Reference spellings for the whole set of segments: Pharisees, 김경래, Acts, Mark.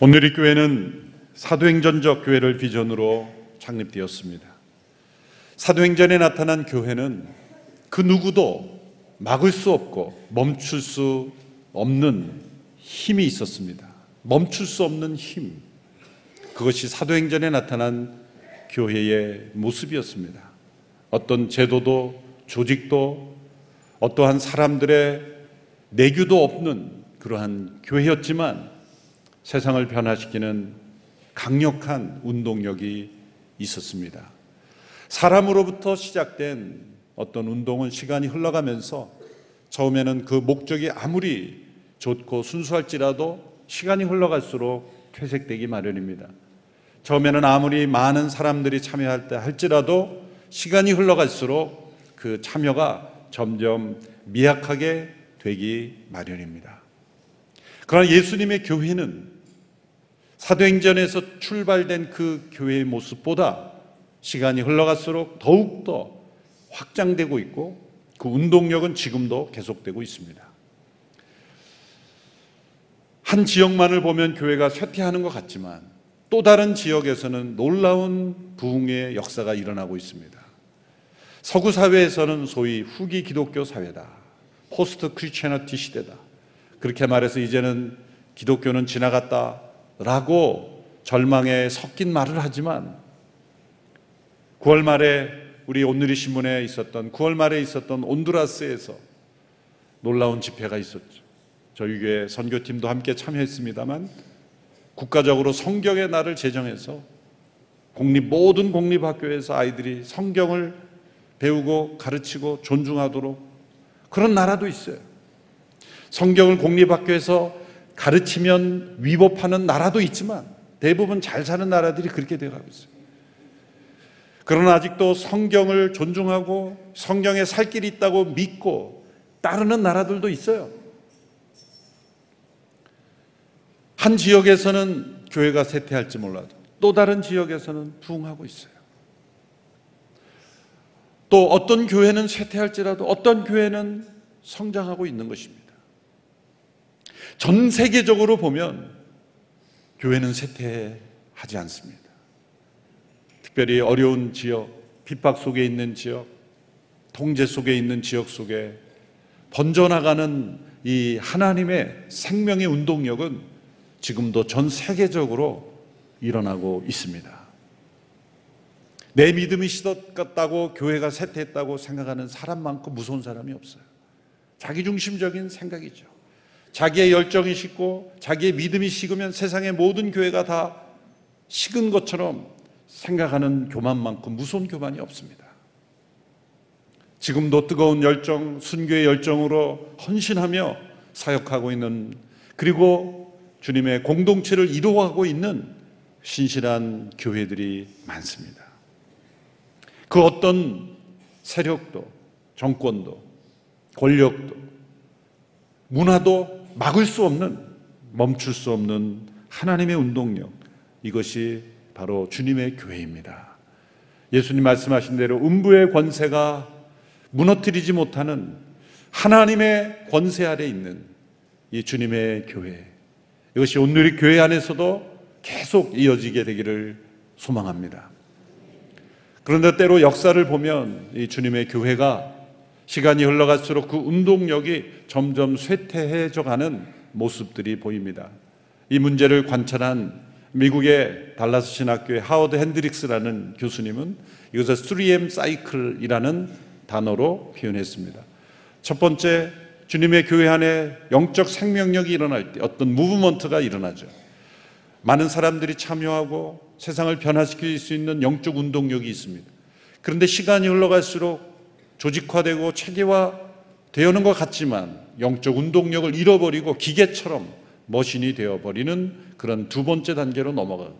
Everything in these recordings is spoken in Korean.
온누리 교회는 사도행전적 교회를 비전으로 창립되었습니다. 사도행전에 나타난 교회는 그 누구도 막을 수 없고 멈출 수 없는 힘이 있었습니다. 멈출 수 없는 힘, 그것이 사도행전에 나타난 교회의 모습이었습니다. 어떤 제도도 조직도 어떠한 사람들의 내규도 없는 그러한 교회였지만 세상을 변화시키는 강력한 운동력이 있었습니다. 사람으로부터 시작된 어떤 운동은 시간이 흘러가면서 처음에는 그 목적이 아무리 좋고 순수할지라도 시간이 흘러갈수록 퇴색되기 마련입니다. 처음에는 아무리 많은 사람들이 참여할 때 할지라도 시간이 흘러갈수록 그 참여가 점점 미약하게 되기 마련입니다. 그러나 예수님의 교회는 사도행전에서 출발된 그 교회의 모습보다 시간이 흘러갈수록 더욱더 확장되고 있고 그 운동력은 지금도 계속되고 있습니다. 한 지역만을 보면 교회가 쇠퇴하는 것 같지만 또 다른 지역에서는 놀라운 부흥의 역사가 일어나고 있습니다. 서구 사회에서는 소위 후기 기독교 사회다, 포스트 크리스천티 시대다, 그렇게 말해서 이제는 기독교는 지나갔다라고 절망에 섞인 말을 하지만 9월 말에 우리 온누리 신문에 있었던 9월 말에 있었던 온두라스에서 놀라운 집회가 있었죠. 저희 교회 선교팀도 함께 참여했습니다만 국가적으로 성경의 날을 제정해서 모든 공립학교에서 아이들이 성경을 배우고 가르치고 존중하도록 그런 나라도 있어요. 성경을 공립학교에서 가르치면 위법하는 나라도 있지만 대부분 잘 사는 나라들이 그렇게 되어가고 있어요. 그러나 아직도 성경을 존중하고 성경에 살 길이 있다고 믿고 따르는 나라들도 있어요. 한 지역에서는 교회가 쇠퇴할지 몰라도 또 다른 지역에서는 부흥하고 있어요. 또 어떤 교회는 쇠퇴할지라도 어떤 교회는 성장하고 있는 것입니다. 전 세계적으로 보면 교회는 쇠퇴하지 않습니다. 특별히 어려운 지역, 핍박 속에 있는 지역, 통제 속에 있는 지역 속에 번져나가는 이 하나님의 생명의 운동력은 지금도 전 세계적으로 일어나고 있습니다. 내 믿음이 시들었다고 교회가 쇠퇴했다고 생각하는 사람만큼 무서운 사람이 없어요. 자기중심적인 생각이죠. 자기의 열정이 식고 자기의 믿음이 식으면 세상의 모든 교회가 다 식은 것처럼 생각하는 교만만큼 무서운 교만이 없습니다. 지금도 뜨거운 열정, 순교의 열정으로 헌신하며 사역하고 있는, 그리고 주님의 공동체를 이루어가고 있는 신실한 교회들이 많습니다. 그 어떤 세력도 정권도 권력도 문화도 막을 수 없는, 멈출 수 없는 하나님의 운동력, 이것이 바로 주님의 교회입니다. 예수님 말씀하신 대로 음부의 권세가 무너뜨리지 못하는 하나님의 권세 아래 있는 이 주님의 교회, 이것이 온누리 교회 안에서도 계속 이어지게 되기를 소망합니다. 그런데 때로 역사를 보면 이 주님의 교회가 시간이 흘러갈수록 그 운동력이 점점 쇠퇴해져가는 모습들이 보입니다. 이 문제를 관찰한 미국의 달라스 신학교의 하워드 핸드릭스라는 교수님은 이것을 3M 사이클이라는 단어로 표현했습니다. 첫 번째, 주님의 교회 안에 영적 생명력이 일어날 때 어떤 무브먼트가 일어나죠. 많은 사람들이 참여하고 세상을 변화시킬 수 있는 영적 운동력이 있습니다. 그런데 시간이 흘러갈수록 조직화되고 체계화되어는 것 같지만 영적 운동력을 잃어버리고 기계처럼 머신이 되어버리는 그런 두 번째 단계로 넘어가고,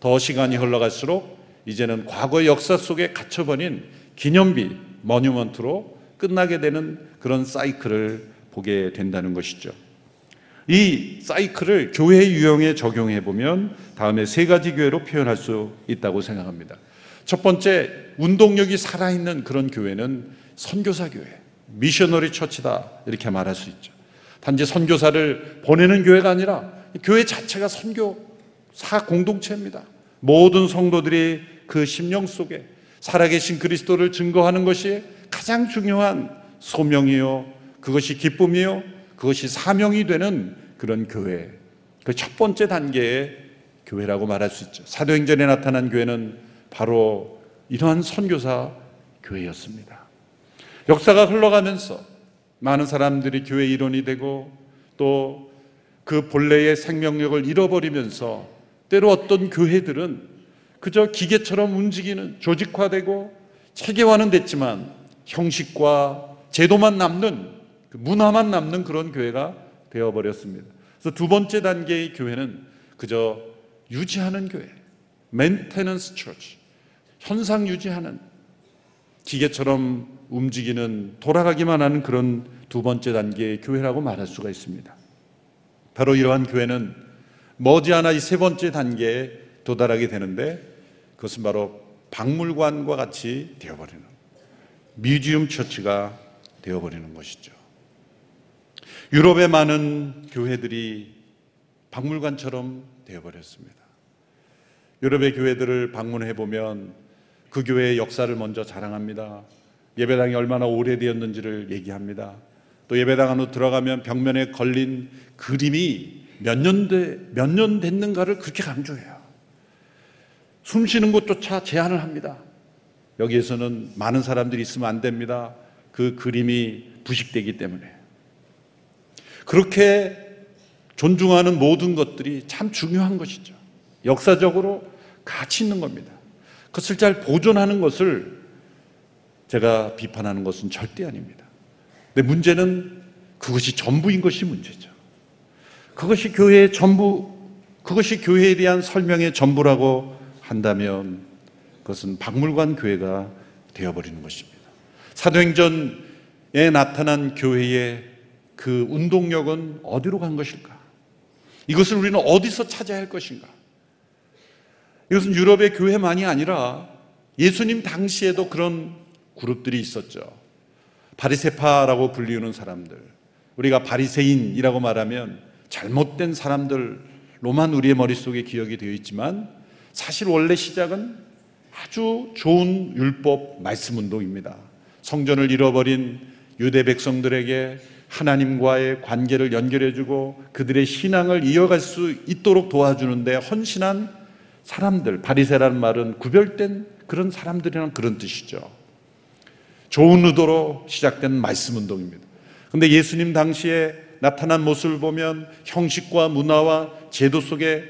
더 시간이 흘러갈수록 이제는 과거의 역사 속에 갇혀버린 기념비, 머뉴먼트로 끝나게 되는 그런 사이클을 보게 된다는 것이죠. 이 사이클을 교회 유형에 적용해 보면 다음에 세 가지 교회로 표현할 수 있다고 생각합니다. 첫 번째, 운동력이 살아있는 그런 교회는 선교사 교회, 미셔너리 처치다 이렇게 말할 수 있죠. 단지 선교사를 보내는 교회가 아니라 교회 자체가 선교사 공동체입니다. 모든 성도들이 그 심령 속에 살아계신 그리스도를 증거하는 것이 가장 중요한 소명이요, 그것이 기쁨이요, 그것이 사명이 되는 그런 교회, 그 첫 번째 단계의 교회라고 말할 수 있죠. 사도행전에 나타난 교회는 바로 이러한 선교사 교회였습니다. 역사가 흘러가면서 많은 사람들이 교회 일원이 되고 또 그 본래의 생명력을 잃어버리면서 때로 어떤 교회들은 그저 기계처럼 움직이는, 조직화되고 체계화는 됐지만 형식과 제도만 남는, 문화만 남는 그런 교회가 되어버렸습니다. 그래서 두 번째 단계의 교회는 그저 유지하는 교회, Maintenance Church, 현상 유지하는, 기계처럼 움직이는, 돌아가기만 하는 그런 두 번째 단계의 교회라고 말할 수가 있습니다. 바로 이러한 교회는 머지않아 이 세 번째 단계에 도달하게 되는데, 그것은 바로 박물관과 같이 되어버리는, 뮤지엄 처치가 되어버리는 것이죠. 유럽의 많은 교회들이 박물관처럼 되어버렸습니다. 유럽의 교회들을 방문해 보면 그 교회의 역사를 먼저 자랑합니다. 예배당이 얼마나 오래되었는지를 얘기합니다. 또 예배당 안으로 들어가면 벽면에 걸린 그림이 몇 년 됐는가를 그렇게 강조해요. 숨 쉬는 곳조차 제한을 합니다. 여기에서는 많은 사람들이 있으면 안 됩니다. 그 그림이 부식되기 때문에. 그렇게 존중하는 모든 것들이 참 중요한 것이죠. 역사적으로 가치 있는 겁니다. 그것을 잘 보존하는 것을 제가 비판하는 것은 절대 아닙니다. 근데 문제는 그것이 전부인 것이 문제죠. 그것이 교회의 전부, 그것이 교회에 대한 설명의 전부라고 한다면 그것은 박물관 교회가 되어버리는 것입니다. 사도행전에 나타난 교회의 그 운동력은 어디로 간 것일까? 이것을 우리는 어디서 찾아야 할 것인가? 이것은 유럽의 교회만이 아니라 예수님 당시에도 그런 그룹들이 있었죠. 바리새파라고 불리우는 사람들, 우리가 바리새인이라고 말하면 잘못된 사람들로만 우리의 머릿속에 기억이 되어 있지만, 사실 원래 시작은 아주 좋은 율법 말씀 운동입니다. 성전을 잃어버린 유대 백성들에게 하나님과의 관계를 연결해주고 그들의 신앙을 이어갈 수 있도록 도와주는데 헌신한 사람들, 바리새라는 말은 구별된 그런 사람들이란 그런 뜻이죠. 좋은 의도로 시작된 말씀 운동입니다. 그런데 예수님 당시에 나타난 모습을 보면 형식과 문화와 제도 속에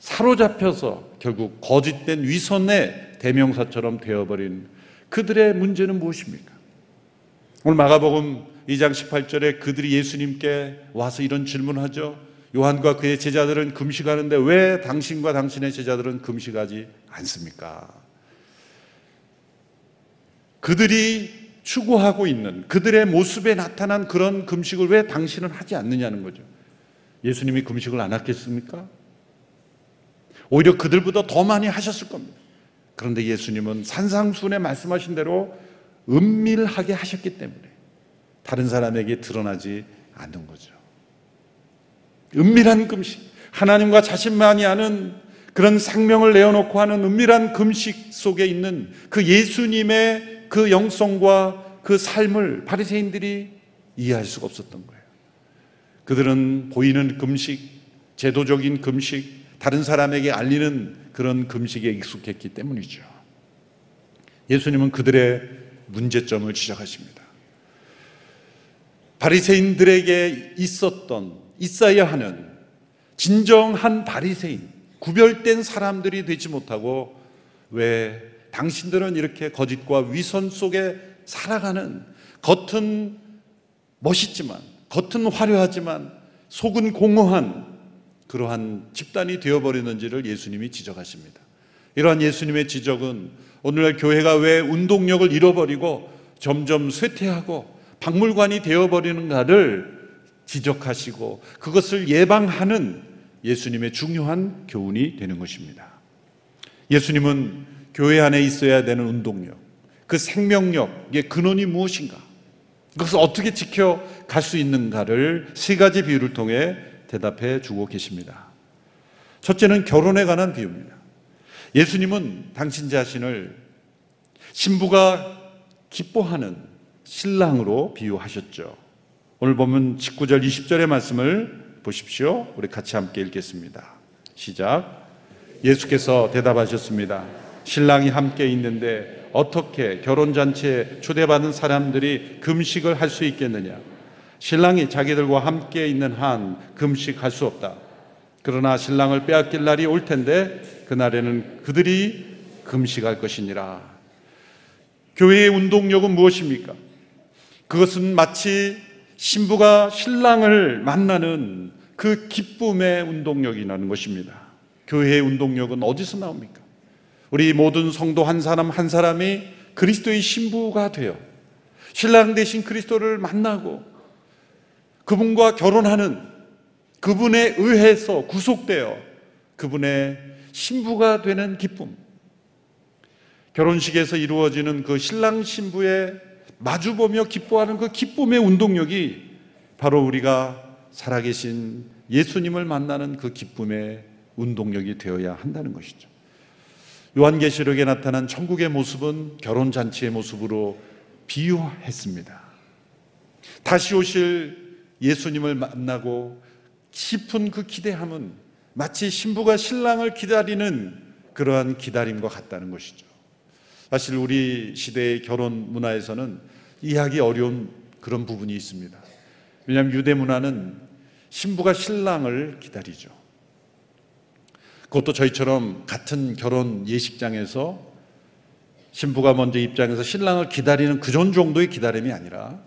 사로잡혀서 결국 거짓된 위선의 대명사처럼 되어버린 그들의 문제는 무엇입니까? 오늘 마가복음 2장 18절에 그들이 예수님께 와서 이런 질문하죠. 요한과 그의 제자들은 금식하는데 왜 당신과 당신의 제자들은 금식하지 않습니까? 그들이 추구하고 있는, 그들의 모습에 나타난 그런 금식을 왜 당신은 하지 않느냐는 거죠. 예수님이 금식을 안 했겠습니까? 오히려 그들보다 더 많이 하셨을 겁니다. 그런데 예수님은 산상수훈에 말씀하신 대로 은밀하게 하셨기 때문에 다른 사람에게 드러나지 않는 거죠. 은밀한 금식, 하나님과 자신만이 아는 그런 생명을 내어놓고 하는 은밀한 금식 속에 있는 그 예수님의 그 영성과 그 삶을 바리새인들이 이해할 수가 없었던 거예요. 그들은 보이는 금식, 제도적인 금식, 다른 사람에게 알리는 그런 금식에 익숙했기 때문이죠. 예수님은 그들의 문제점을 지적하십니다. 바리새인들에게 있었던, 있어야 하는 진정한 바리새인, 구별된 사람들이 되지 못하고 왜 당신들은 이렇게 거짓과 위선 속에 살아가는, 겉은 멋있지만, 겉은 화려하지만 속은 공허한 그러한 집단이 되어버리는지를 예수님이 지적하십니다. 이러한 예수님의 지적은 오늘날 교회가 왜 운동력을 잃어버리고 점점 쇠퇴하고 박물관이 되어버리는가를 지적하시고 그것을 예방하는 예수님의 중요한 교훈이 되는 것입니다. 예수님은 교회 안에 있어야 되는 운동력, 그 생명력의 근원이 무엇인가, 그것을 어떻게 지켜갈 수 있는가를 세 가지 비유를 통해 대답해 주고 계십니다. 첫째는 결혼에 관한 비유입니다. 예수님은 당신 자신을 신부가 기뻐하는 신랑으로 비유하셨죠. 오늘 보면 19절, 20절의 말씀을 보십시오. 우리 같이 함께 읽겠습니다. 시작. 예수께서 대답하셨습니다. 신랑이 함께 있는데 어떻게 결혼잔치에 초대받은 사람들이 금식을 할 수 있겠느냐? 신랑이 자기들과 함께 있는 한 금식할 수 없다. 그러나 신랑을 빼앗길 날이 올 텐데 그날에는 그들이 금식할 것이니라. 교회의 운동력은 무엇입니까? 그것은 마치 신부가 신랑을 만나는 그 기쁨의 운동력이라는 것입니다. 교회의 운동력은 어디서 나옵니까? 우리 모든 성도 한 사람 한 사람이 그리스도의 신부가 되어 신랑 대신 그리스도를 만나고 그분과 결혼하는, 그분에 의해서 구속되어 그분의 신부가 되는 기쁨, 결혼식에서 이루어지는 그 신랑 신부의 마주보며 기뻐하는 그 기쁨의 운동력이 바로 우리가 살아계신 예수님을 만나는 그 기쁨의 운동력이 되어야 한다는 것이죠. 요한계시록에 나타난 천국의 모습은 결혼잔치의 모습으로 비유했습니다. 다시 오실 예수님을 만나고 깊은 그 기대함은 마치 신부가 신랑을 기다리는 그러한 기다림과 같다는 것이죠. 사실 우리 시대의 결혼 문화에서는 이해하기 어려운 그런 부분이 있습니다. 왜냐하면 유대 문화는 신부가 신랑을 기다리죠. 그것도 저희처럼 같은 결혼 예식장에서 신부가 먼저 입장해서 신랑을 기다리는 그전 정도의 기다림이 아니라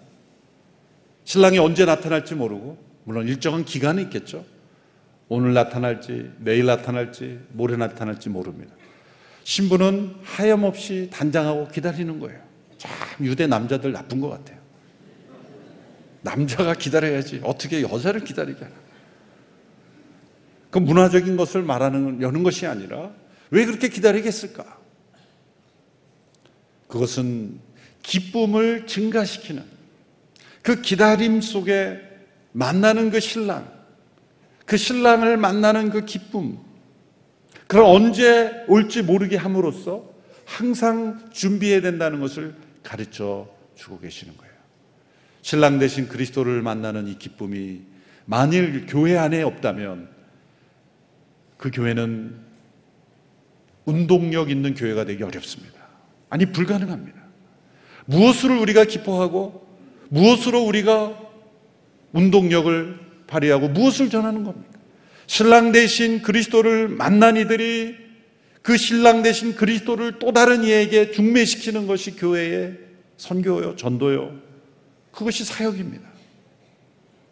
신랑이 언제 나타날지 모르고, 물론 일정한 기간이 있겠죠. 오늘 나타날지, 내일 나타날지, 모레 나타날지 모릅니다. 신부는 하염없이 단장하고 기다리는 거예요. 참 유대 남자들 나쁜 것 같아요. 남자가 기다려야지 어떻게 여자를 기다리게 하나. 그 문화적인 것을 말하는 여는 것이 아니라 왜 그렇게 기다리겠을까? 그것은 기쁨을 증가시키는 그 기다림 속에 만나는 그 신랑, 그 신랑을 만나는 그 기쁨, 그럼 언제 올지 모르게 함으로써 항상 준비해야 된다는 것을 가르쳐 주고 계시는 거예요. 신랑 대신 그리스도를 만나는 이 기쁨이 만일 교회 안에 없다면 그 교회는 운동력 있는 교회가 되기 어렵습니다. 아니, 불가능합니다. 무엇으로 우리가 기뻐하고 무엇으로 우리가 운동력을 발휘하고 무엇을 전하는 겁니까? 신랑 대신 그리스도를 만난 이들이 그 신랑 대신 그리스도를 또 다른 이에게 중매시키는 것이 교회의 선교요, 전도요, 그것이 사역입니다.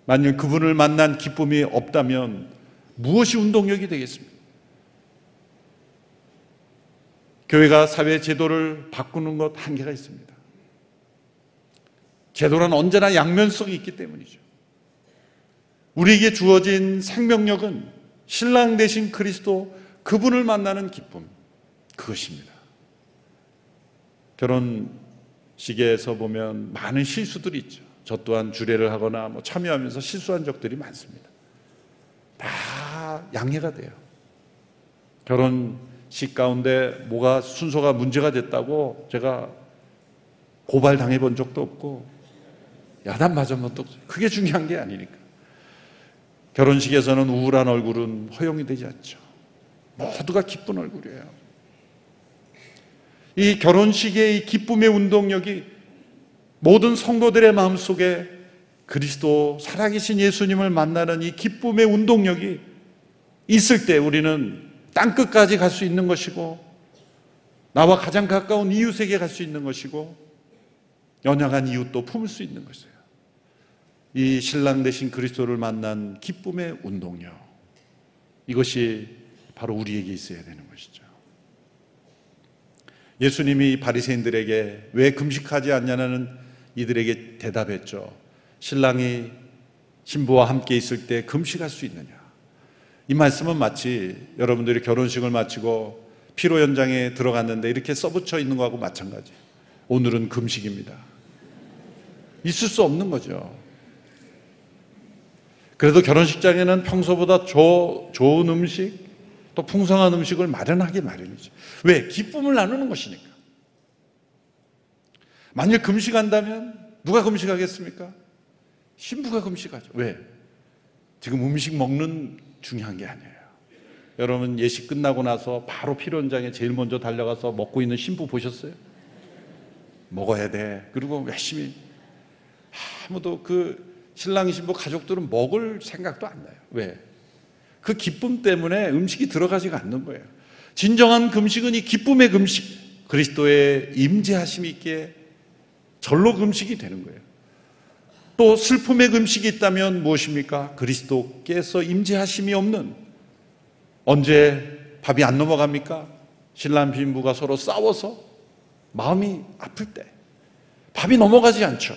만일 그분을 만난 기쁨이 없다면 무엇이 운동력이 되겠습니까? 교회가 사회 제도를 바꾸는 것 한계가 있습니다. 제도란 언제나 양면성이 있기 때문이죠. 우리에게 주어진 생명력은 신랑 대신 그리스도, 그분을 만나는 기쁨, 그것입니다. 결혼식에서 보면 많은 실수들이 있죠. 저 또한 주례를 하거나 참여하면서 실수한 적들이 많습니다. 다 양해가 돼요. 결혼식 가운데 뭐가 순서가 문제가 됐다고 제가 고발당해 본 적도 없고 야단 맞은 것도 없어요. 그게 중요한 게 아니니까. 결혼식에서는 우울한 얼굴은 허용이 되지 않죠. 모두가 기쁜 얼굴이에요. 이 결혼식의 이 기쁨의 운동력이 모든 성도들의 마음속에 그리스도, 살아계신 예수님을 만나는 이 기쁨의 운동력이 있을 때 우리는 땅끝까지 갈 수 있는 것이고, 나와 가장 가까운 이웃에게 갈 수 있는 것이고, 연약한 이웃도 품을 수 있는 것이에요. 이 신랑 대신 그리스도를 만난 기쁨의 운동력, 이것이 바로 우리에게 있어야 되는 것이죠. 예수님이 바리새인들에게 왜 금식하지 않냐는 이들에게 대답했죠. 신랑이 신부와 함께 있을 때 금식할 수 있느냐. 이 말씀은 마치 여러분들이 결혼식을 마치고 피로 연장에 들어갔는데 이렇게 써붙여 있는 거하고 마찬가지. 오늘은 금식입니다. 있을 수 없는 거죠. 그래도 결혼식장에는 평소보다 좋은 음식, 또 풍성한 음식을 마련하기 마련이죠. 왜? 기쁨을 나누는 것이니까. 만약 금식한다면 누가 금식하겠습니까? 신부가 금식하죠. 왜? 지금 음식 먹는 중요한 게 아니에요. 여러분 예식 끝나고 나서 바로 필원장에 제일 먼저 달려가서 먹고 있는 신부 보셨어요? 먹어야 돼. 그리고 열심히. 아무도 그 신랑 신부 가족들은 먹을 생각도 안 나요. 왜? 그 기쁨 때문에 음식이 들어가지가 않는 거예요. 진정한 금식은 이 기쁨의 금식, 그리스도의 임재하심 있게 절로 금식이 되는 거예요. 또 슬픔의 금식이 있다면 무엇입니까? 그리스도께서 임재하심이 없는, 언제 밥이 안 넘어갑니까? 신랑 신부가 서로 싸워서 마음이 아플 때 밥이 넘어가지 않죠.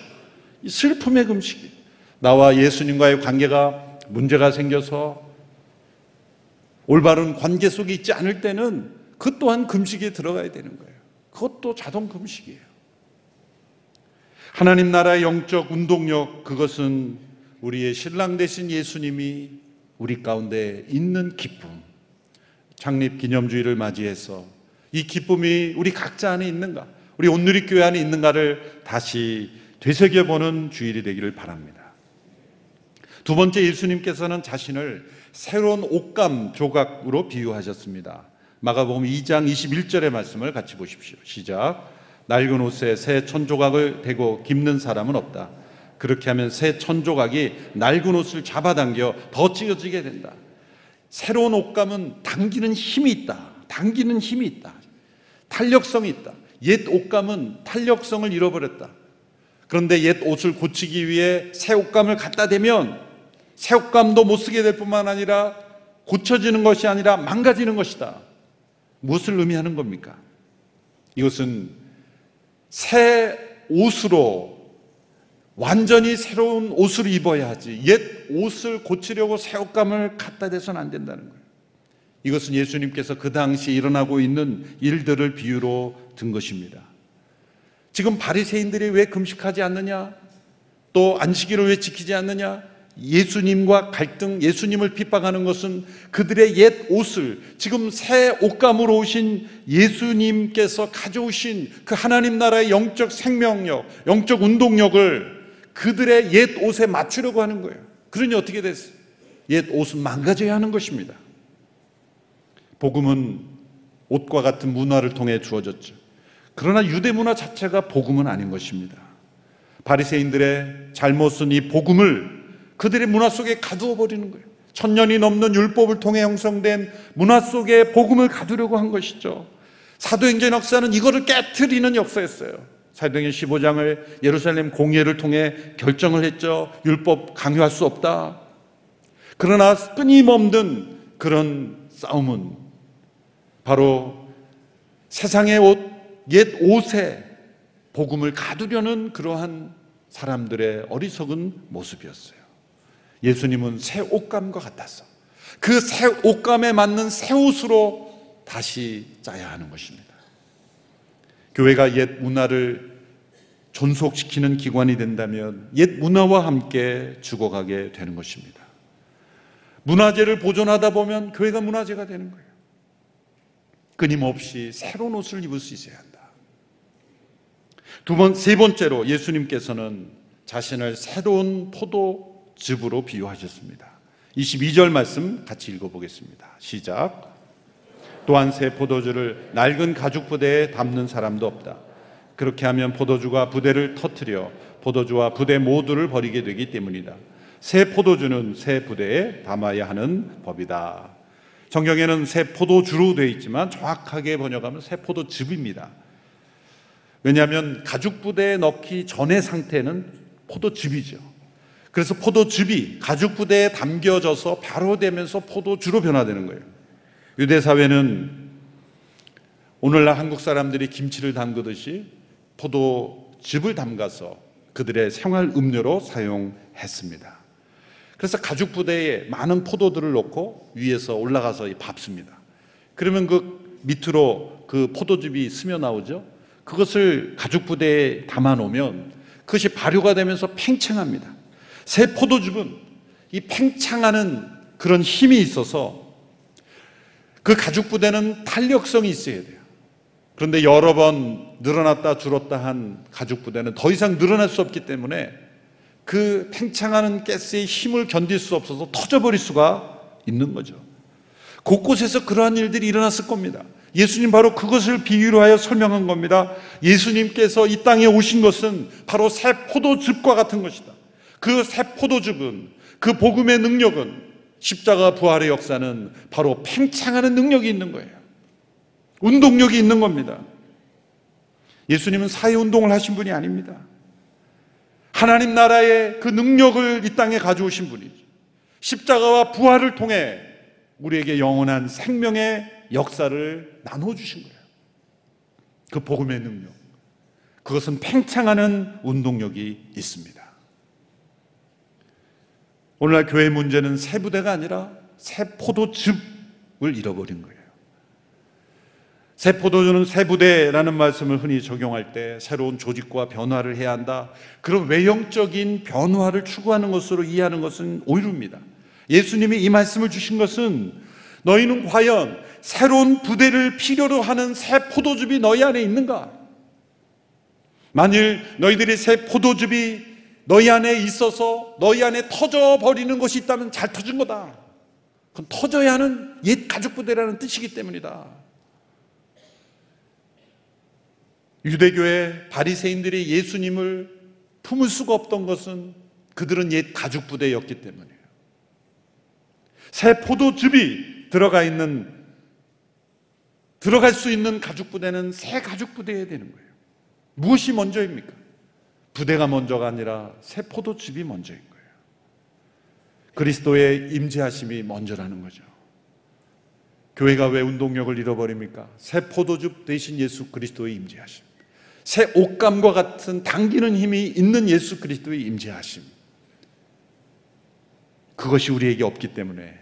이 슬픔의 금식이, 나와 예수님과의 관계가 문제가 생겨서 올바른 관계 속에 있지 않을 때는 그 또한 금식에 들어가야 되는 거예요. 그것도 자동 금식이에요. 하나님 나라의 영적 운동력, 그것은 우리의 신랑 되신 예수님이 우리 가운데 있는 기쁨, 창립 기념주의를 맞이해서 이 기쁨이 우리 각자 안에 있는가, 우리 온누리 교회 안에 있는가를 다시 되새겨보는 주일이 되기를 바랍니다. 두 번째, 예수님께서는 자신을 새로운 옷감 조각으로 비유하셨습니다. 마가복음 2장 21절의 말씀을 같이 보십시오. 시작. 낡은 옷에 새 천조각을 대고 깁는 사람은 없다. 그렇게 하면 새 천조각이 낡은 옷을 잡아당겨 더 찢어지게 된다. 새로운 옷감은 당기는 힘이 있다. 당기는 힘이 있다. 탄력성이 있다. 옛 옷감은 탄력성을 잃어버렸다. 그런데 옛 옷을 고치기 위해 새 옷감을 갖다 대면 새 옷감도 못 쓰게 될 뿐만 아니라 고쳐지는 것이 아니라 망가지는 것이다. 무엇을 의미하는 겁니까? 이것은 새 옷으로, 완전히 새로운 옷을 입어야 하지 옛 옷을 고치려고 새 옷감을 갖다 대서는 안 된다는 거예요. 이것은 예수님께서 그 당시 일어나고 있는 일들을 비유로 든 것입니다. 지금 바리새인들이 왜 금식하지 않느냐, 또 안식일을 왜 지키지 않느냐, 예수님과 갈등, 예수님을 핍박하는 것은 그들의 옛 옷을 지금 새 옷감으로 오신 예수님께서 가져오신 그 하나님 나라의 영적 생명력, 영적 운동력을 그들의 옛 옷에 맞추려고 하는 거예요. 그러니 어떻게 됐어요? 옛 옷은 망가져야 하는 것입니다. 복음은 옷과 같은 문화를 통해 주어졌죠. 그러나 유대 문화 자체가 복음은 아닌 것입니다. 바리새인들의 잘못은 이 복음을 그들의 문화 속에 가두어 버리는 거예요. 1000년이 넘는 율법을 통해 형성된 문화 속에 복음을 가두려고 한 것이죠. 사도행전 역사는 이거를 깨트리는 역사였어요. 사도행전 15장을 예루살렘 공회를 통해 결정을 했죠. 율법 강요할 수 없다. 그러나 끊임없는 그런 싸움은 바로 세상의 옷, 옛 옷에 복음을 가두려는 그러한 사람들의 어리석은 모습이었어요. 예수님은 새 옷감과 같았어. 그 새 옷감에 맞는 새 옷으로 다시 짜야 하는 것입니다. 교회가 옛 문화를 존속시키는 기관이 된다면 옛 문화와 함께 죽어가게 되는 것입니다. 문화재를 보존하다 보면 교회가 문화재가 되는 거예요. 끊임없이 새로운 옷을 입을 수 있어야 한다. 세 번째로 예수님께서는 자신을 새로운 포도즙으로 비유하셨습니다. 22절 말씀 같이 읽어보겠습니다. 시작. 또한 새 포도주를 낡은 가죽 부대에 담는 사람도 없다. 그렇게 하면 포도주가 부대를 터뜨려 포도주와 부대 모두를 버리게 되기 때문이다. 새 포도주는 새 부대에 담아야 하는 법이다. 성경에는 새 포도주로 되어 있지만 정확하게 번역하면 새 포도즙입니다. 왜냐하면 가죽 부대에 넣기 전의 상태는 포도즙이죠. 그래서 포도즙이 가죽 부대에 담겨져서 발효되면서 포도주로 변화되는 거예요. 유대사회는 오늘날 한국 사람들이 김치를 담그듯이 포도즙을 담가서 그들의 생활 음료로 사용했습니다. 그래서 가죽 부대에 많은 포도들을 넣고 위에서 올라가서 밟습니다. 그러면 그 밑으로 그 포도즙이 스며나오죠. 그것을 가죽 부대에 담아놓으면 그것이 발효가 되면서 팽창합니다. 새 포도즙은 이 팽창하는 그런 힘이 있어서 그 가죽 부대는 탄력성이 있어야 돼요. 그런데 여러 번 늘어났다 줄었다 한 가죽 부대는 더 이상 늘어날 수 없기 때문에 그 팽창하는 가스의 힘을 견딜 수 없어서 터져버릴 수가 있는 거죠. 곳곳에서 그러한 일들이 일어났을 겁니다. 예수님 바로 그것을 비유로 하여 설명한 겁니다. 예수님께서 이 땅에 오신 것은 바로 새 포도즙과 같은 것이다. 그 새 포도즙은, 그 복음의 능력은, 십자가 부활의 역사는 바로 팽창하는 능력이 있는 거예요. 운동력이 있는 겁니다. 예수님은 사회운동을 하신 분이 아닙니다. 하나님 나라의 그 능력을 이 땅에 가져오신 분이죠. 십자가와 부활을 통해 우리에게 영원한 생명의 역사를 나눠주신 거예요. 그 복음의 능력, 그것은 팽창하는 운동력이 있습니다. 오늘날 교회의 문제는 새 부대가 아니라 새 포도즙을 잃어버린 거예요. 새 포도주는 새 부대라는 말씀을 흔히 적용할 때 새로운 조직과 변화를 해야 한다, 그런 외형적인 변화를 추구하는 것으로 이해하는 것은 오류입니다. 예수님이 이 말씀을 주신 것은 너희는 과연 새로운 부대를 필요로 하는 새 포도즙이 너희 안에 있는가? 만일 너희들이 새 포도즙이 너희 안에 있어서 너희 안에 터져버리는 것이 있다면 잘 터진 거다. 그건 터져야 하는 옛 가죽 부대라는 뜻이기 때문이다. 유대교의 바리새인들이 예수님을 품을 수가 없던 것은 그들은 옛 가죽 부대였기 때문이에요. 새 포도즙이 들어갈 수 있는 가죽 부대는 새 가죽 부대여야 되는 거예요. 무엇이 먼저입니까? 부대가 먼저가 아니라 새 포도즙이 먼저인 거예요. 그리스도의 임재하심이 먼저라는 거죠. 교회가 왜 운동력을 잃어버립니까? 새 포도즙 대신 예수 그리스도의 임재하심, 새 옷감과 같은 당기는 힘이 있는 예수 그리스도의 임재하심, 그것이 우리에게 없기 때문에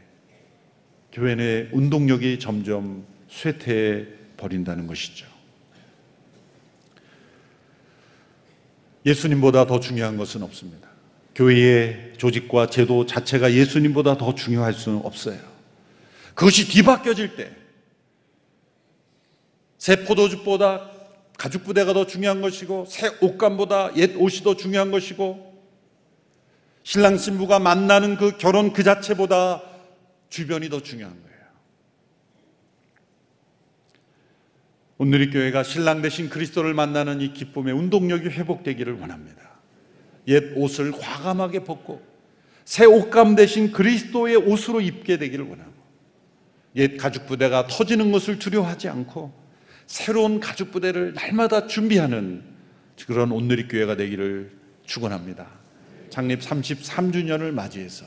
교회의 운동력이 점점 쇠퇴해 버린다는 것이죠. 예수님보다 더 중요한 것은 없습니다. 교회의 조직과 제도 자체가 예수님보다 더 중요할 수는 없어요. 그것이 뒤바뀌어질 때, 새 포도즙보다 가죽 부대가 더 중요한 것이고, 새 옷감보다 옛 옷이 더 중요한 것이고, 신랑 신부가 만나는 그 결혼 그 자체보다 주변이 더 중요한 거예요. 온누리 교회가 신랑 대신 그리스도를 만나는 이 기쁨의 운동력이 회복되기를 원합니다. 옛 옷을 과감하게 벗고 새 옷감 대신 그리스도의 옷으로 입게 되기를 원하고, 옛 가죽 부대가 터지는 것을 두려워하지 않고 새로운 가죽 부대를 날마다 준비하는 그런 온누리 교회가 되기를 축원합니다. 창립 33주년을 맞이해서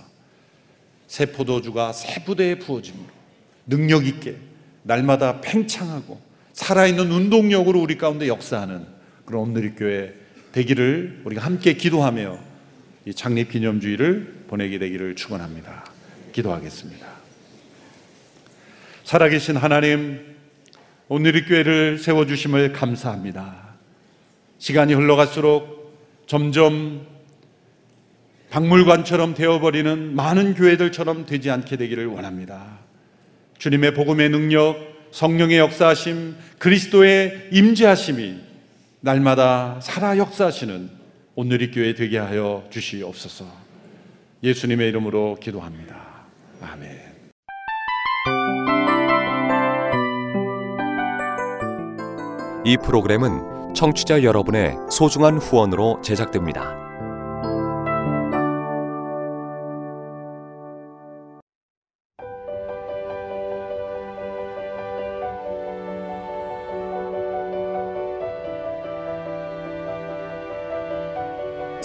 새 포도주가 새 부대에 부어짐으로 능력 있게 날마다 팽창하고 살아있는 운동력으로 우리 가운데 역사하는 그런 온누리 교회 되기를 우리가 함께 기도하며 이 창립 기념주의를 보내게 되기를 축원합니다. 기도하겠습니다. 살아계신 하나님, 온누리 교회를 세워주심을 감사합니다. 시간이 흘러갈수록 점점 박물관처럼 되어버리는 많은 교회들처럼 되지 않게 되기를 원합니다. 주님의 복음의 능력, 성령의 역사하심, 그리스도의 임재하심이 날마다 살아 역사하시는 온누리 교회 되게 하여 주시옵소서. 예수님의 이름으로 기도합니다. 아멘. 이 프로그램은 청취자 여러분의 소중한 후원으로 제작됩니다.